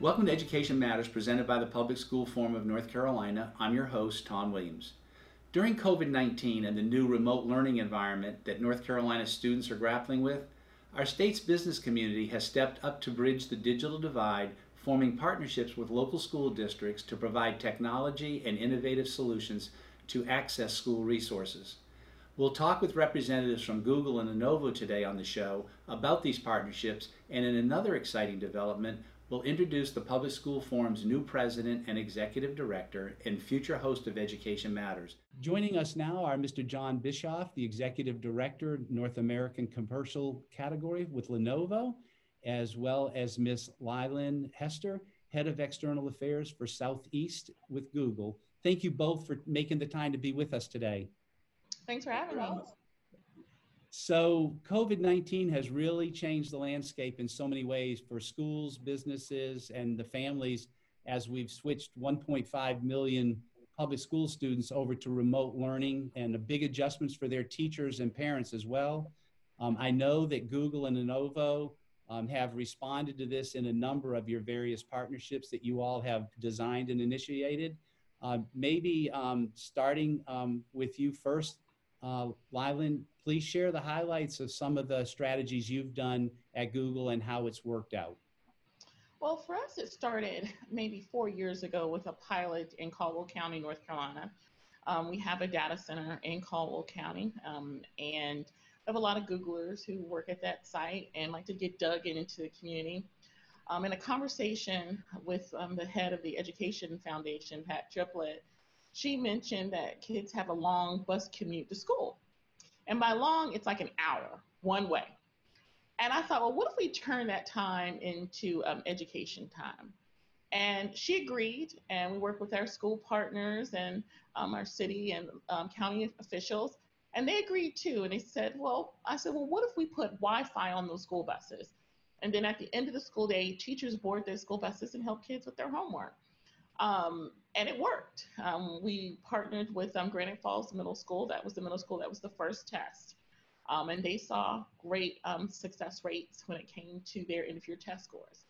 Welcome to Education Matters, presented by the Public School Forum of North Carolina. I'm your host, Tom Williams. During COVID-19 and the new remote learning environment that North Carolina students are grappling with, our state's business community has stepped up to bridge the digital divide, forming partnerships with local school districts to provide technology and innovative solutions to access school resources. We'll talk with representatives from Google and Lenovo today on the show about these partnerships, and in another exciting development, we'll introduce the Public School Forum's new president and executive director and future host of Education Matters. Joining us now are Mr. John Bischoff, the executive director, North American Commercial Category with Lenovo, as well as Ms. Lilyn Hester, head of external affairs for Southeast with Google. Thank you both for making the time to be with us today. Thanks for having us. So COVID-19 has really changed the landscape in so many ways for schools, businesses, and the families as we've switched 1.5 million public school students over to remote learning, and the big adjustments for their teachers and parents as well. I know that Google and Lenovo have responded to this in a number of your various partnerships that you all have designed and initiated. Maybe starting with you first, Lilyn, please share the highlights of some of the strategies you've done at Google and how it's worked out. Well, for us, it started maybe 4 years ago with a pilot in Caldwell County, North Carolina. We have a data center in Caldwell County, and we have a lot of Googlers who work at that site and like to get dug into the community. In a conversation with the head of the Education Foundation, Pat Triplett, she mentioned that kids have a long bus commute to school. And by long, it's like an hour, one way. And I thought, well, what if we turn that time into education time? And she agreed, and we worked with our school partners and our city and county officials, and they agreed too. And they said, well, I said, well, what if we put Wi-Fi on those school buses? And then at the end of the school day, teachers board their school buses and help kids with their homework. And it worked. We partnered with Granite Falls Middle School. That was the middle school that was the first test. And they saw great success rates when it came to their end-of-year test scores.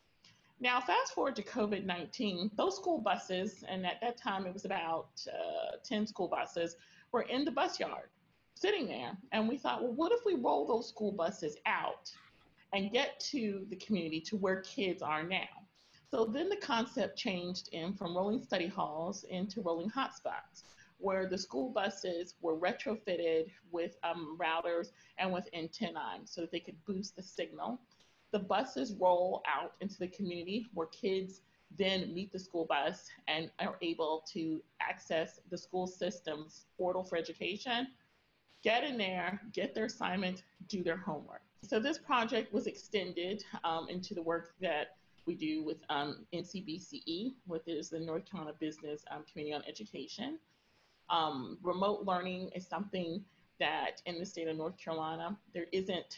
Now, fast forward to COVID-19, those school buses, and at that time it was about 10 school buses, were in the bus yard, sitting there. And we thought, well, what if we roll those school buses out and get to the community to where kids are now? So then the concept changed from rolling study halls into rolling hotspots, where the school buses were retrofitted with routers and with antennae so that they could boost the signal. The buses roll out into the community where kids then meet the school bus and are able to access the school system's portal for education, get in there, get their assignment, do their homework. So this project was extended into the work that we do with NCBCE, which is the North Carolina Business Committee on Education. Remote learning is something that in the state of North Carolina, there isn't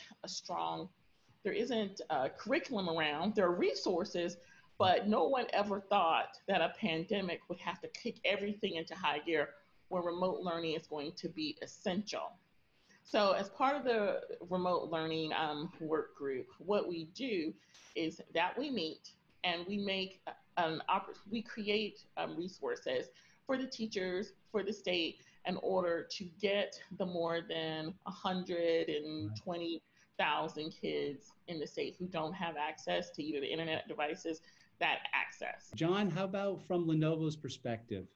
a curriculum around. There are resources, but no one ever thought that a pandemic would have to kick everything into high gear where remote learning is going to be essential. So as part of the remote learning work group, what we do is that we meet and we make we create resources for the teachers, for the state, in order to get the more than 120,000 kids in the state who don't have access to either the internet devices that access. John, how about from Lenovo's perspective?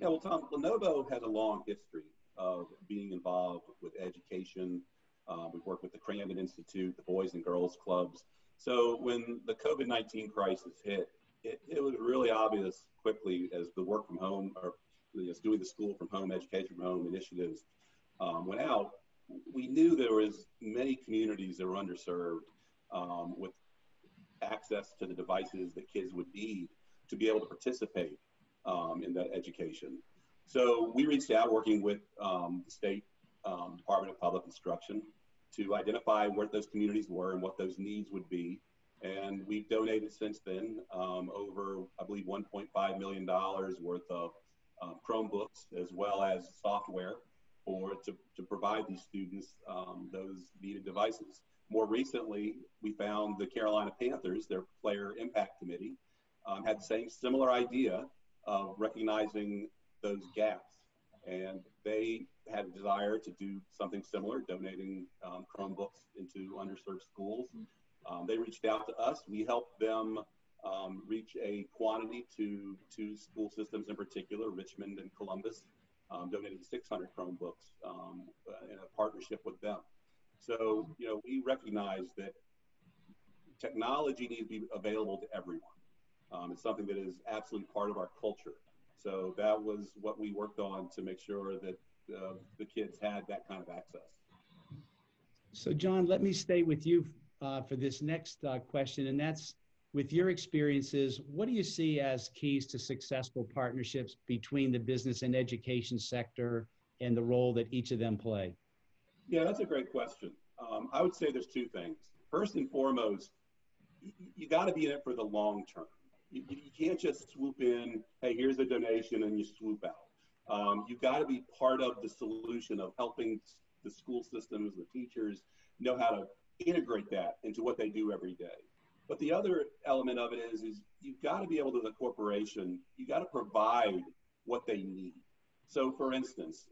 Yeah, well, Tom, Lenovo has a long history of being involved with education. We work with the Cranston Institute, the Boys and Girls Clubs. So when the COVID-19 crisis hit, it was really obvious quickly as the work from home, or as doing the school from home, education from home initiatives went out, we knew there was many communities that were underserved with access to the devices that kids would need to be able to participate in that education. So we reached out working with the State Department of Public Instruction to identify where those communities were and what those needs would be. And we've donated since then over, I believe, $1.5 million worth of Chromebooks as well as software to provide these students those needed devices. More recently, we found the Carolina Panthers, their player impact committee, had the same similar idea of recognizing those gaps. And they had a desire to do something similar, donating Chromebooks into underserved schools. They reached out to us. We helped them reach a quantity to two school systems in particular, Richmond and Columbus, donated 600 Chromebooks in a partnership with them. So, you know, we recognize that technology needs to be available to everyone. It's something that is absolutely part of our culture. So that was what we worked on to make sure that the kids had that kind of access. So John, let me stay with you for this next question, and that's with your experiences, what do you see as keys to successful partnerships between the business and education sector and the role that each of them play? Yeah, that's a great question. I would say there's two things. First and foremost, you got to be in it for the long term. You can't just swoop in, hey, here's a donation, and you swoop out. You've got to be part of the solution of helping the school systems, the teachers, know how to integrate that into what they do every day. But the other element of it is you've got to be able to, the corporation, you've got to provide what they need. So for instance,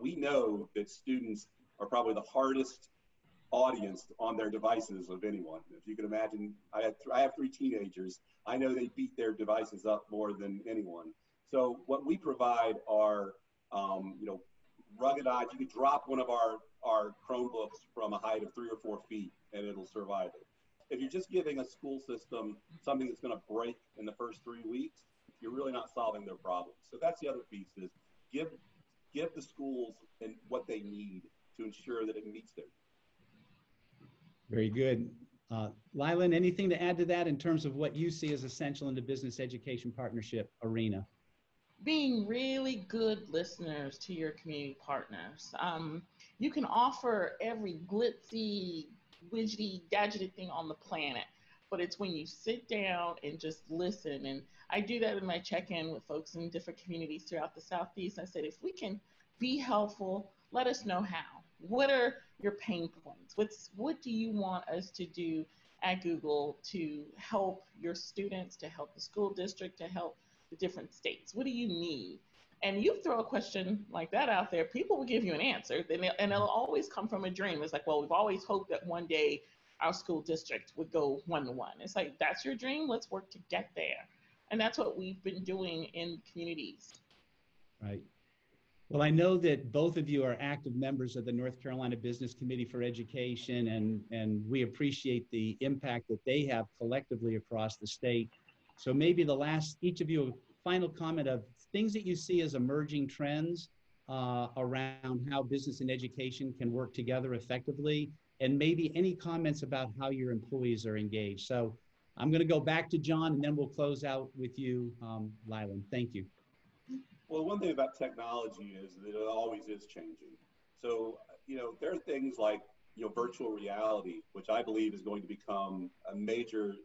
we know that students are probably the hardest audience on their devices of anyone. If you can imagine, I have three teenagers. I know they beat their devices up more than anyone. So what we provide are, you know, ruggedized. You can drop one of our Chromebooks from a height of 3 or 4 feet and it'll survive it. If you're just giving a school system something that's going to break in the first 3 weeks, you're really not solving their problems. So that's the other piece is give the schools and what they need to ensure that it meets their needs. Very good. Lilyn, anything to add to that in terms of what you see as essential in the business education partnership arena? Being really good listeners to your community partners. You can offer every glitzy, widgety, gadgety thing on the planet, but it's when you sit down and just listen. And I do that in my check-in with folks in different communities throughout the Southeast. I said, if we can be helpful, let us know how. What are your pain points? What do you want us to do at Google to help your students, to help the school district, to help the different states? What do you need? And you throw a question like that out there, people will give you an answer, and it'll always come from a dream. It's like, well, we've always hoped that one day our school district would go one-to-one. It's like, that's your dream? Let's work to get there. And that's what we've been doing in communities. Right. Well, I know that both of you are active members of the North Carolina Business Committee for Education, and we appreciate the impact that they have collectively across the state. So maybe the last, each of you, a final comment of things that you see as emerging trends around how business and education can work together effectively, and maybe any comments about how your employees are engaged. So I'm going to go back to John, and then we'll close out with you, Lilyn. Thank you. Well, one thing about technology is that it always is changing. So, you know, there are things like, you know, virtual reality, which I believe is going to become a major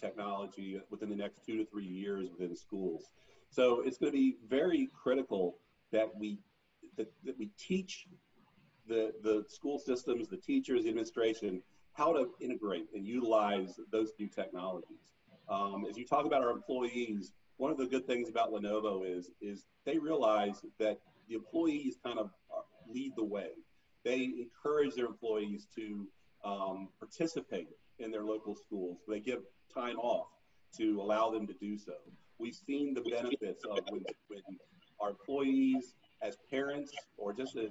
technology within the next 2 to 3 years within schools. So it's going to be very critical that we teach the school systems, the teachers, the administration, how to integrate and utilize those new technologies. As you talk about our employees, one of the good things about Lenovo is they realize that the employees kind of lead the way. They encourage their employees to participate in their local schools. They give time off to allow them to do so. We've seen the benefits of when our employees, as parents, or just as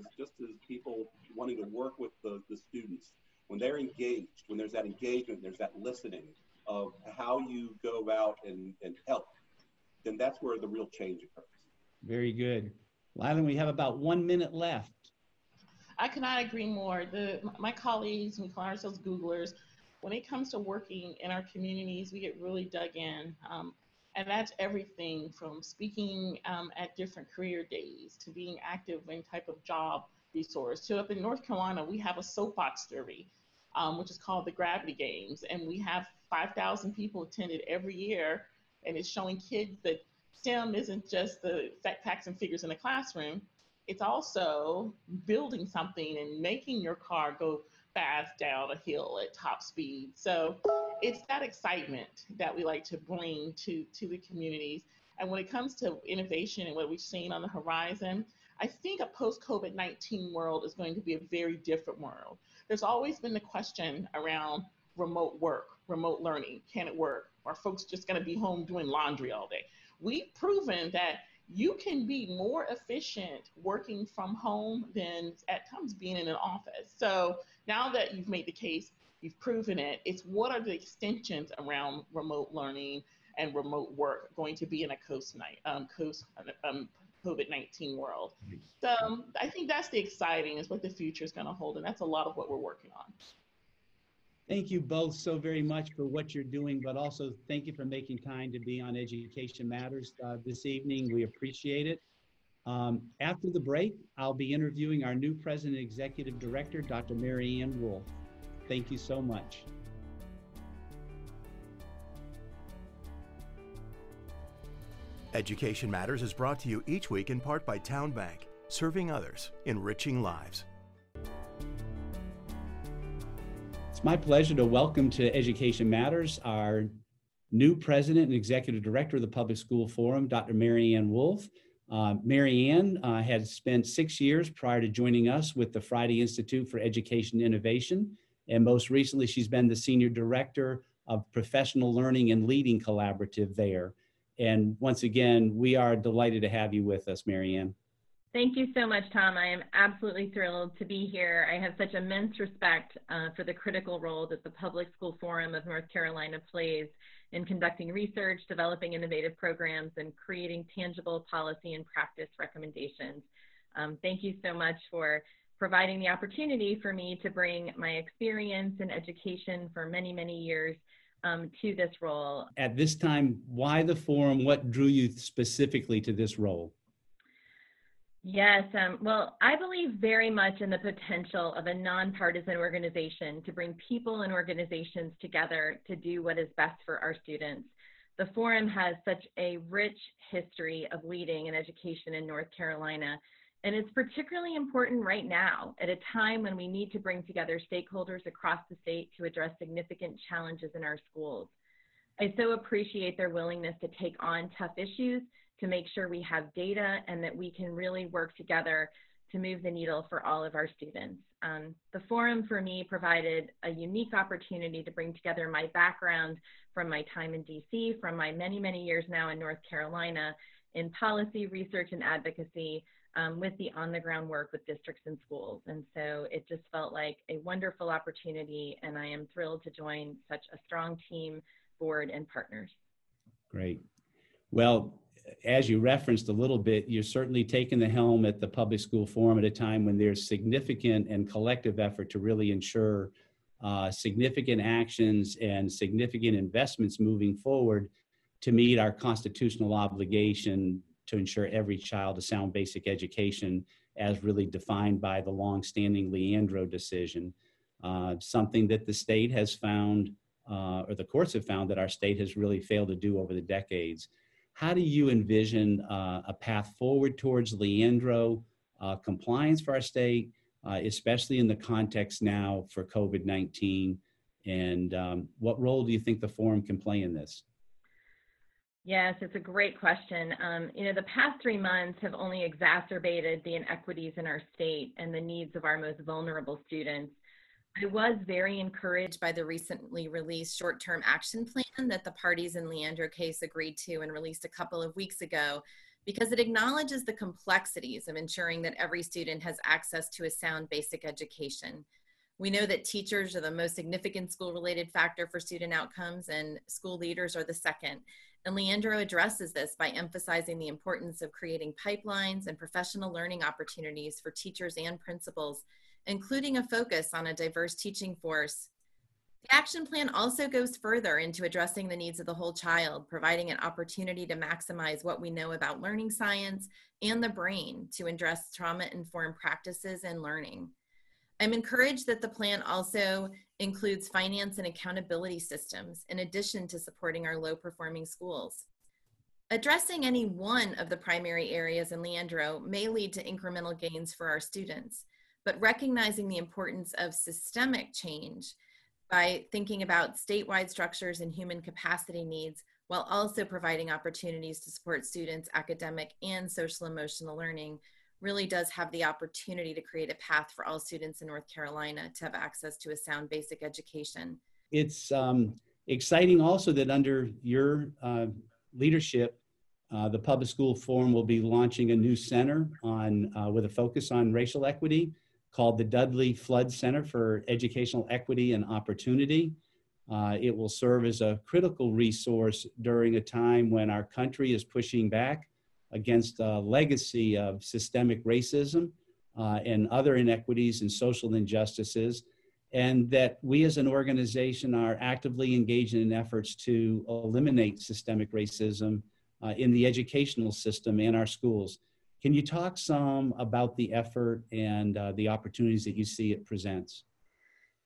people wanting to work with the students, when they're engaged, when there's that engagement, there's that listening of how you go out and help, then that's where the real change occurs. Very good. Lilyn, we have about 1 minute left. I cannot agree more. My colleagues, we call ourselves Googlers, when it comes to working in our communities, we get really dug in. And that's everything from speaking at different career days to being active in type of job resource. So up in North Carolina, we have a soapbox derby, which is called the Gravity Games. And we have 5,000 people attended every year. And it's showing kids that STEM isn't just the facts and figures in the classroom. It's also building something and making your car go fast down a hill at top speed. So it's that excitement that we like to bring to the communities. And when it comes to innovation and what we've seen on the horizon, I think a post-COVID-19 world is going to be a very different world. There's always been the question around remote work, remote learning, can it work? Are folks just gonna be home doing laundry all day? We've proven that you can be more efficient working from home than at times being in an office. So now that you've made the case, you've proven it, it's what are the extensions around remote learning and remote work going to be in a COVID-19 world. So I think that's the exciting is what the future is going to hold, and that's a lot of what we're working on. Thank you both so very much for what you're doing, but also thank you for making time to be on Education Matters this evening. We appreciate it. After the break, I'll be interviewing our new President and Executive Director, Dr. Mary Ann Wolf. Thank you so much. Education Matters is brought to you each week in part by Town Bank, serving others, enriching lives. It's my pleasure to welcome to Education Matters our new President and Executive Director of the Public School Forum, Dr. Mary Ann Wolf. Mary Ann had spent 6 years prior to joining us with the Friday Institute for Education Innovation, and most recently she's been the Senior Director of Professional Learning and Leading Collaborative there. And once again, we are delighted to have you with us, Mary Ann. Thank you so much, Tom. I am absolutely thrilled to be here. I have such immense respect for the critical role that the Public School Forum of North Carolina plays in conducting research, developing innovative programs, and creating tangible policy and practice recommendations. Thank you so much for providing the opportunity for me to bring my experience in education for many, many years to this role. At this time, why the forum? What drew you specifically to this role? Yes, well, I believe very much in the potential of a nonpartisan organization to bring people and organizations together to do what is best for our students. The forum has such a rich history of leading in education in North Carolina, and it's particularly important right now at a time when we need to bring together stakeholders across the state to address significant challenges in our schools. I so appreciate their willingness to take on tough issues, to make sure we have data and that we can really work together to move the needle for all of our students. The forum for me provided a unique opportunity to bring together my background from my time in DC, from my many, many years now in North Carolina in policy, research, and advocacy, with the on-the-ground work with districts and schools. And so it just felt like a wonderful opportunity, and I am thrilled to join such a strong team, board, and partners. Great. Well, as you referenced a little bit, you're certainly taking the helm at the Public School Forum at a time when there's significant and collective effort to really ensure significant actions and significant investments moving forward to meet our constitutional obligation to ensure every child a sound basic education as really defined by the long-standing Leandro decision. Something that the state has found, or the courts have found that our state has really failed to do over the decades. How do you envision a path forward towards Leandro compliance for our state, especially in the context now for COVID-19? And what role do you think the forum can play in this? Yes, it's a great question. You know, the past 3 months have only exacerbated the inequities in our state and the needs of our most vulnerable students. I was very encouraged by the recently released short-term action plan that the parties in Leandro case agreed to and released a couple of weeks ago, because it acknowledges the complexities of ensuring that every student has access to a sound basic education. We know that teachers are the most significant school-related factor for student outcomes, and school leaders are the second. And Leandro addresses this by emphasizing the importance of creating pipelines and professional learning opportunities for teachers and principals, including a focus on a diverse teaching force. The action plan also goes further into addressing the needs of the whole child, providing an opportunity to maximize what we know about learning science and the brain to address trauma-informed practices and learning. I'm encouraged that the plan also includes finance and accountability systems, in addition to supporting our low-performing schools. Addressing any one of the primary areas in Leandro may lead to incremental gains for our students, but recognizing the importance of systemic change by thinking about statewide structures and human capacity needs, while also providing opportunities to support students' academic and social emotional learning, really does have the opportunity to create a path for all students in North Carolina to have access to a sound basic education. It's exciting also that under your leadership, the Public School Forum will be launching a new center on, with a focus on racial equity called the Dudley Flood Center for Educational Equity and Opportunity. It will serve as a critical resource during a time when our country is pushing back against a legacy of systemic racism and other inequities and social injustices, and that we as an organization are actively engaged in efforts to eliminate systemic racism in the educational system and our schools. Can you talk some about the effort and the opportunities that you see it presents?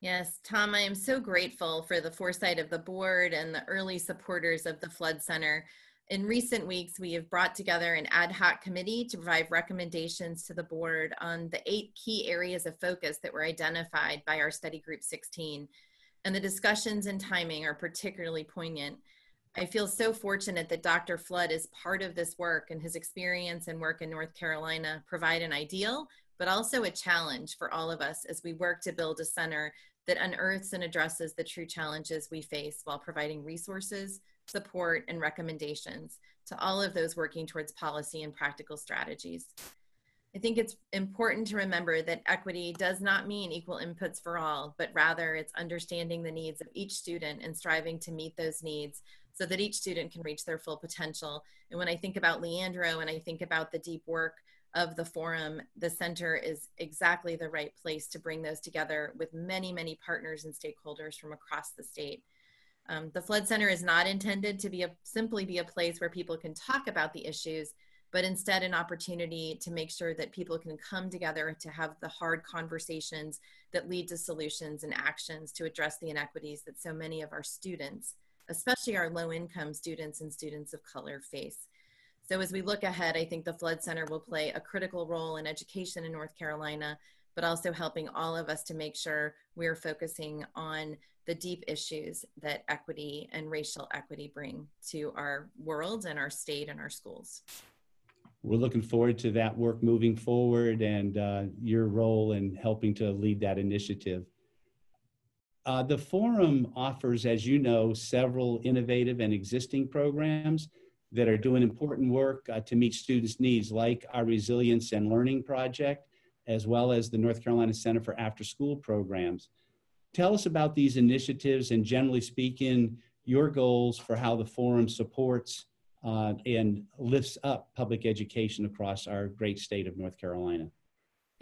Yes, Tom, I am so grateful for the foresight of the board and the early supporters of the Flood Center. In recent weeks, we have brought together an ad hoc committee to provide recommendations to the board on the 8 key areas of focus that were identified by our study group 16. And the discussions and timing are particularly poignant. I feel so fortunate that Dr. Flood is part of this work, and his experience and work in North Carolina provide an ideal, but also a challenge for all of us as we work to build a center that unearths and addresses the true challenges we face while providing resources, support, and recommendations to all of those working towards policy and practical strategies. I think it's important to remember that equity does not mean equal inputs for all, but rather it's understanding the needs of each student and striving to meet those needs so that each student can reach their full potential. And when I think about Leandro and I think about the deep work of the forum, the center is exactly the right place to bring those together with many, many partners and stakeholders from across the state. The Flood Center is not intended to be simply a place where people can talk about the issues, but instead an opportunity to make sure that people can come together to have the hard conversations that lead to solutions and actions to address the inequities that so many of our students, especially our low-income students and students of color, face. So as we look ahead, I think the Flood Center will play a critical role in education in North Carolina, but also helping all of us to make sure we're focusing on the deep issues that equity and racial equity bring to our world and our state and our schools. We're looking forward to that work moving forward and your role in helping to lead that initiative. The forum offers, as you know, several innovative and existing programs that are doing important work to meet students' needs, like our Resilience and Learning Project, as well as the North Carolina Center for After School Programs. Tell us about these initiatives and, generally speaking, your goals for how the forum supports and lifts up public education across our great state of North Carolina.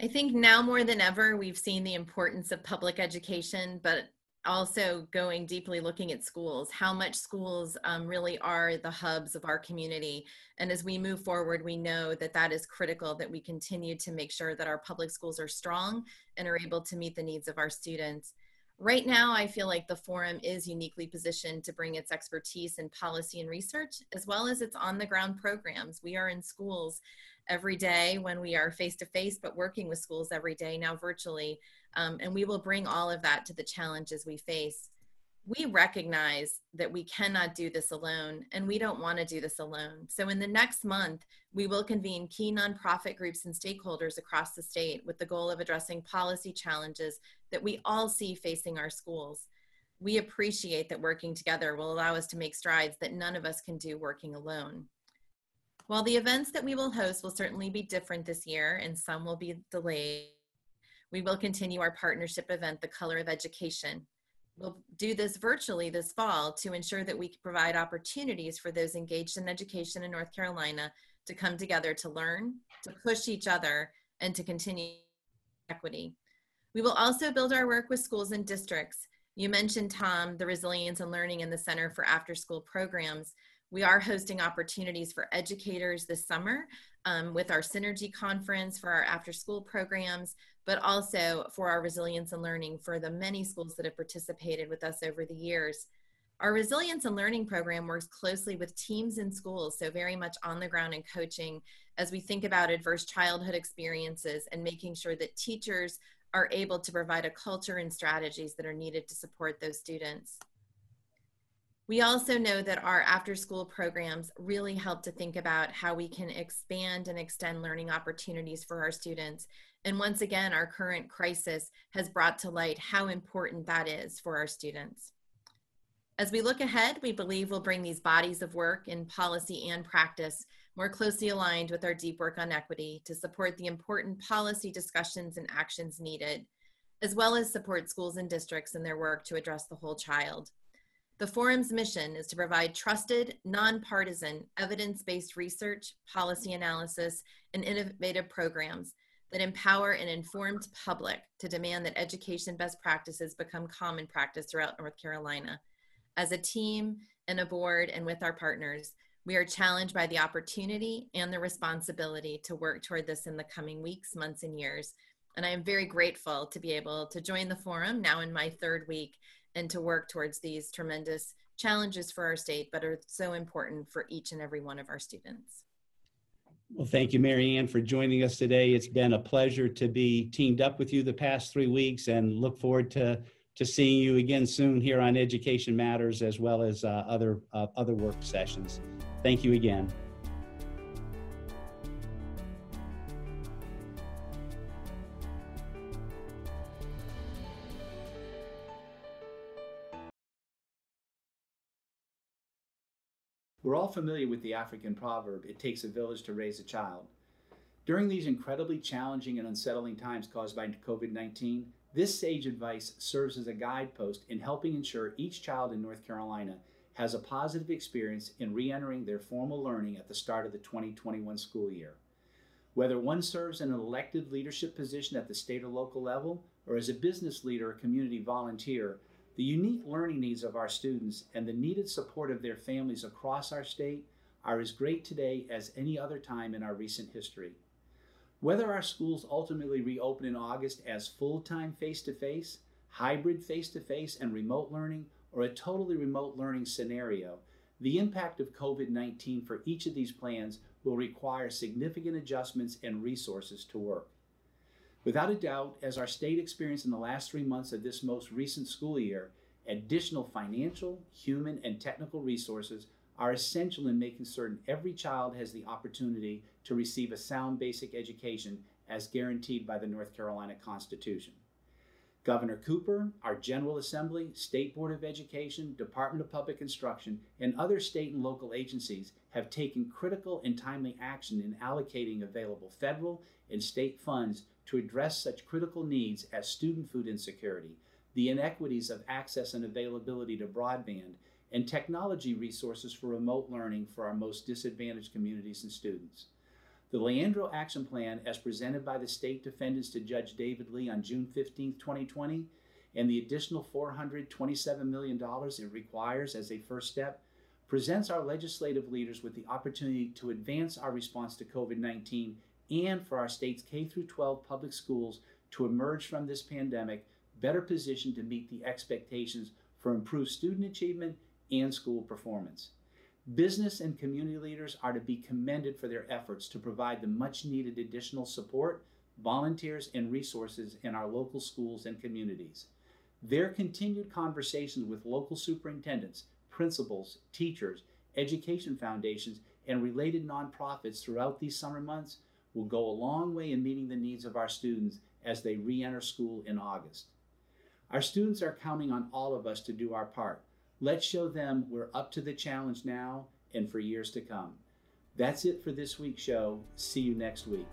I think now more than ever, we've seen the importance of public education, but also going deeply looking at schools, how much schools really are the hubs of our community. And as we move forward, we know that that is critical, that we continue to make sure that our public schools are strong and are able to meet the needs of our students. Right now, I feel like the forum is uniquely positioned to bring its expertise in policy and research, as well as its on-the-ground programs. We are in schools every day when we are face-to-face, but working with schools every day, now virtually. And we will bring all of that to the challenges we face. We recognize that we cannot do this alone, and we don't want to do this alone. So in the next month, we will convene key nonprofit groups and stakeholders across the state with the goal of addressing policy challenges that we all see facing our schools. We appreciate that working together will allow us to make strides that none of us can do working alone. While the events that we will host will certainly be different this year, and some will be delayed, we will continue our partnership event, The Color of Education. We'll do this virtually this fall to ensure that we can provide opportunities for those engaged in education in North Carolina to come together to learn, to push each other, and to continue equity. We will also build our work with schools and districts. You mentioned, Tom, the Resilience and Learning in the Center for After School Programs. We are hosting opportunities for educators this summer with our Synergy Conference for our after school programs, but also for our Resilience and Learning for the many schools that have participated with us over the years. Our Resilience and Learning program works closely with teams in schools, so very much on the ground and coaching as we think about adverse childhood experiences and making sure that teachers are able to provide a culture and strategies that are needed to support those students. We also know that our after-school programs really help to think about how we can expand and extend learning opportunities for our students. And once again, our current crisis has brought to light how important that is for our students. As we look ahead, we believe we'll bring these bodies of work in policy and practice more closely aligned with our deep work on equity to support the important policy discussions and actions needed, as well as support schools and districts in their work to address the whole child. The forum's mission is to provide trusted, nonpartisan, evidence-based research, policy analysis, and innovative programs that empower an informed public to demand that education best practices become common practice throughout North Carolina. As a team and a board and with our partners, we are challenged by the opportunity and the responsibility to work toward this in the coming weeks, months, and years. And I am very grateful to be able to join the forum now in my third week and to work towards these tremendous challenges for our state, but are so important for each and every one of our students. Well, thank you, Mary Ann, for joining us today. It's been a pleasure to be teamed up with you the past 3 weeks, and look forward to seeing you again soon here on Education Matters, as well as other work sessions. Thank you again. We're all familiar with the African proverb, it takes a village to raise a child. During these incredibly challenging and unsettling times caused by COVID-19, this sage advice serves as a guidepost in helping ensure each child in North Carolina has a positive experience in re-entering their formal learning at the start of the 2021 school year. Whether one serves in an elected leadership position at the state or local level, or as a business leader or community volunteer, the unique learning needs of our students and the needed support of their families across our state are as great today as any other time in our recent history. Whether our schools ultimately reopen in August as full-time face-to-face, hybrid face-to-face and remote learning, or a totally remote learning scenario, the impact of COVID-19 for each of these plans will require significant adjustments and resources to work. Without a doubt, as our state experienced in the last 3 months of this most recent school year, additional financial, human, and technical resources are essential in making certain every child has the opportunity to receive a sound basic education as guaranteed by the North Carolina Constitution. Governor Cooper, our General Assembly, State Board of Education, Department of Public Instruction, and other state and local agencies have taken critical and timely action in allocating available federal and state funds to address such critical needs as student food insecurity, the inequities of access and availability to broadband, and technology resources for remote learning for our most disadvantaged communities and students. The Leandro Action Plan, as presented by the state defendants to Judge David Lee on June 15, 2020, and the additional $427 million it requires as a first step, presents our legislative leaders with the opportunity to advance our response to COVID-19 and for our state's K-12 public schools to emerge from this pandemic better positioned to meet the expectations for improved student achievement and school performance. Business and community leaders are to be commended for their efforts to provide the much needed additional support, volunteers, and resources in our local schools and communities. Their continued conversations with local superintendents, principals, teachers, education foundations, and related nonprofits throughout these summer months will go a long way in meeting the needs of our students as they re-enter school in August. Our students are counting on all of us to do our part. Let's show them we're up to the challenge now and for years to come. That's it for this week's show. See you next week.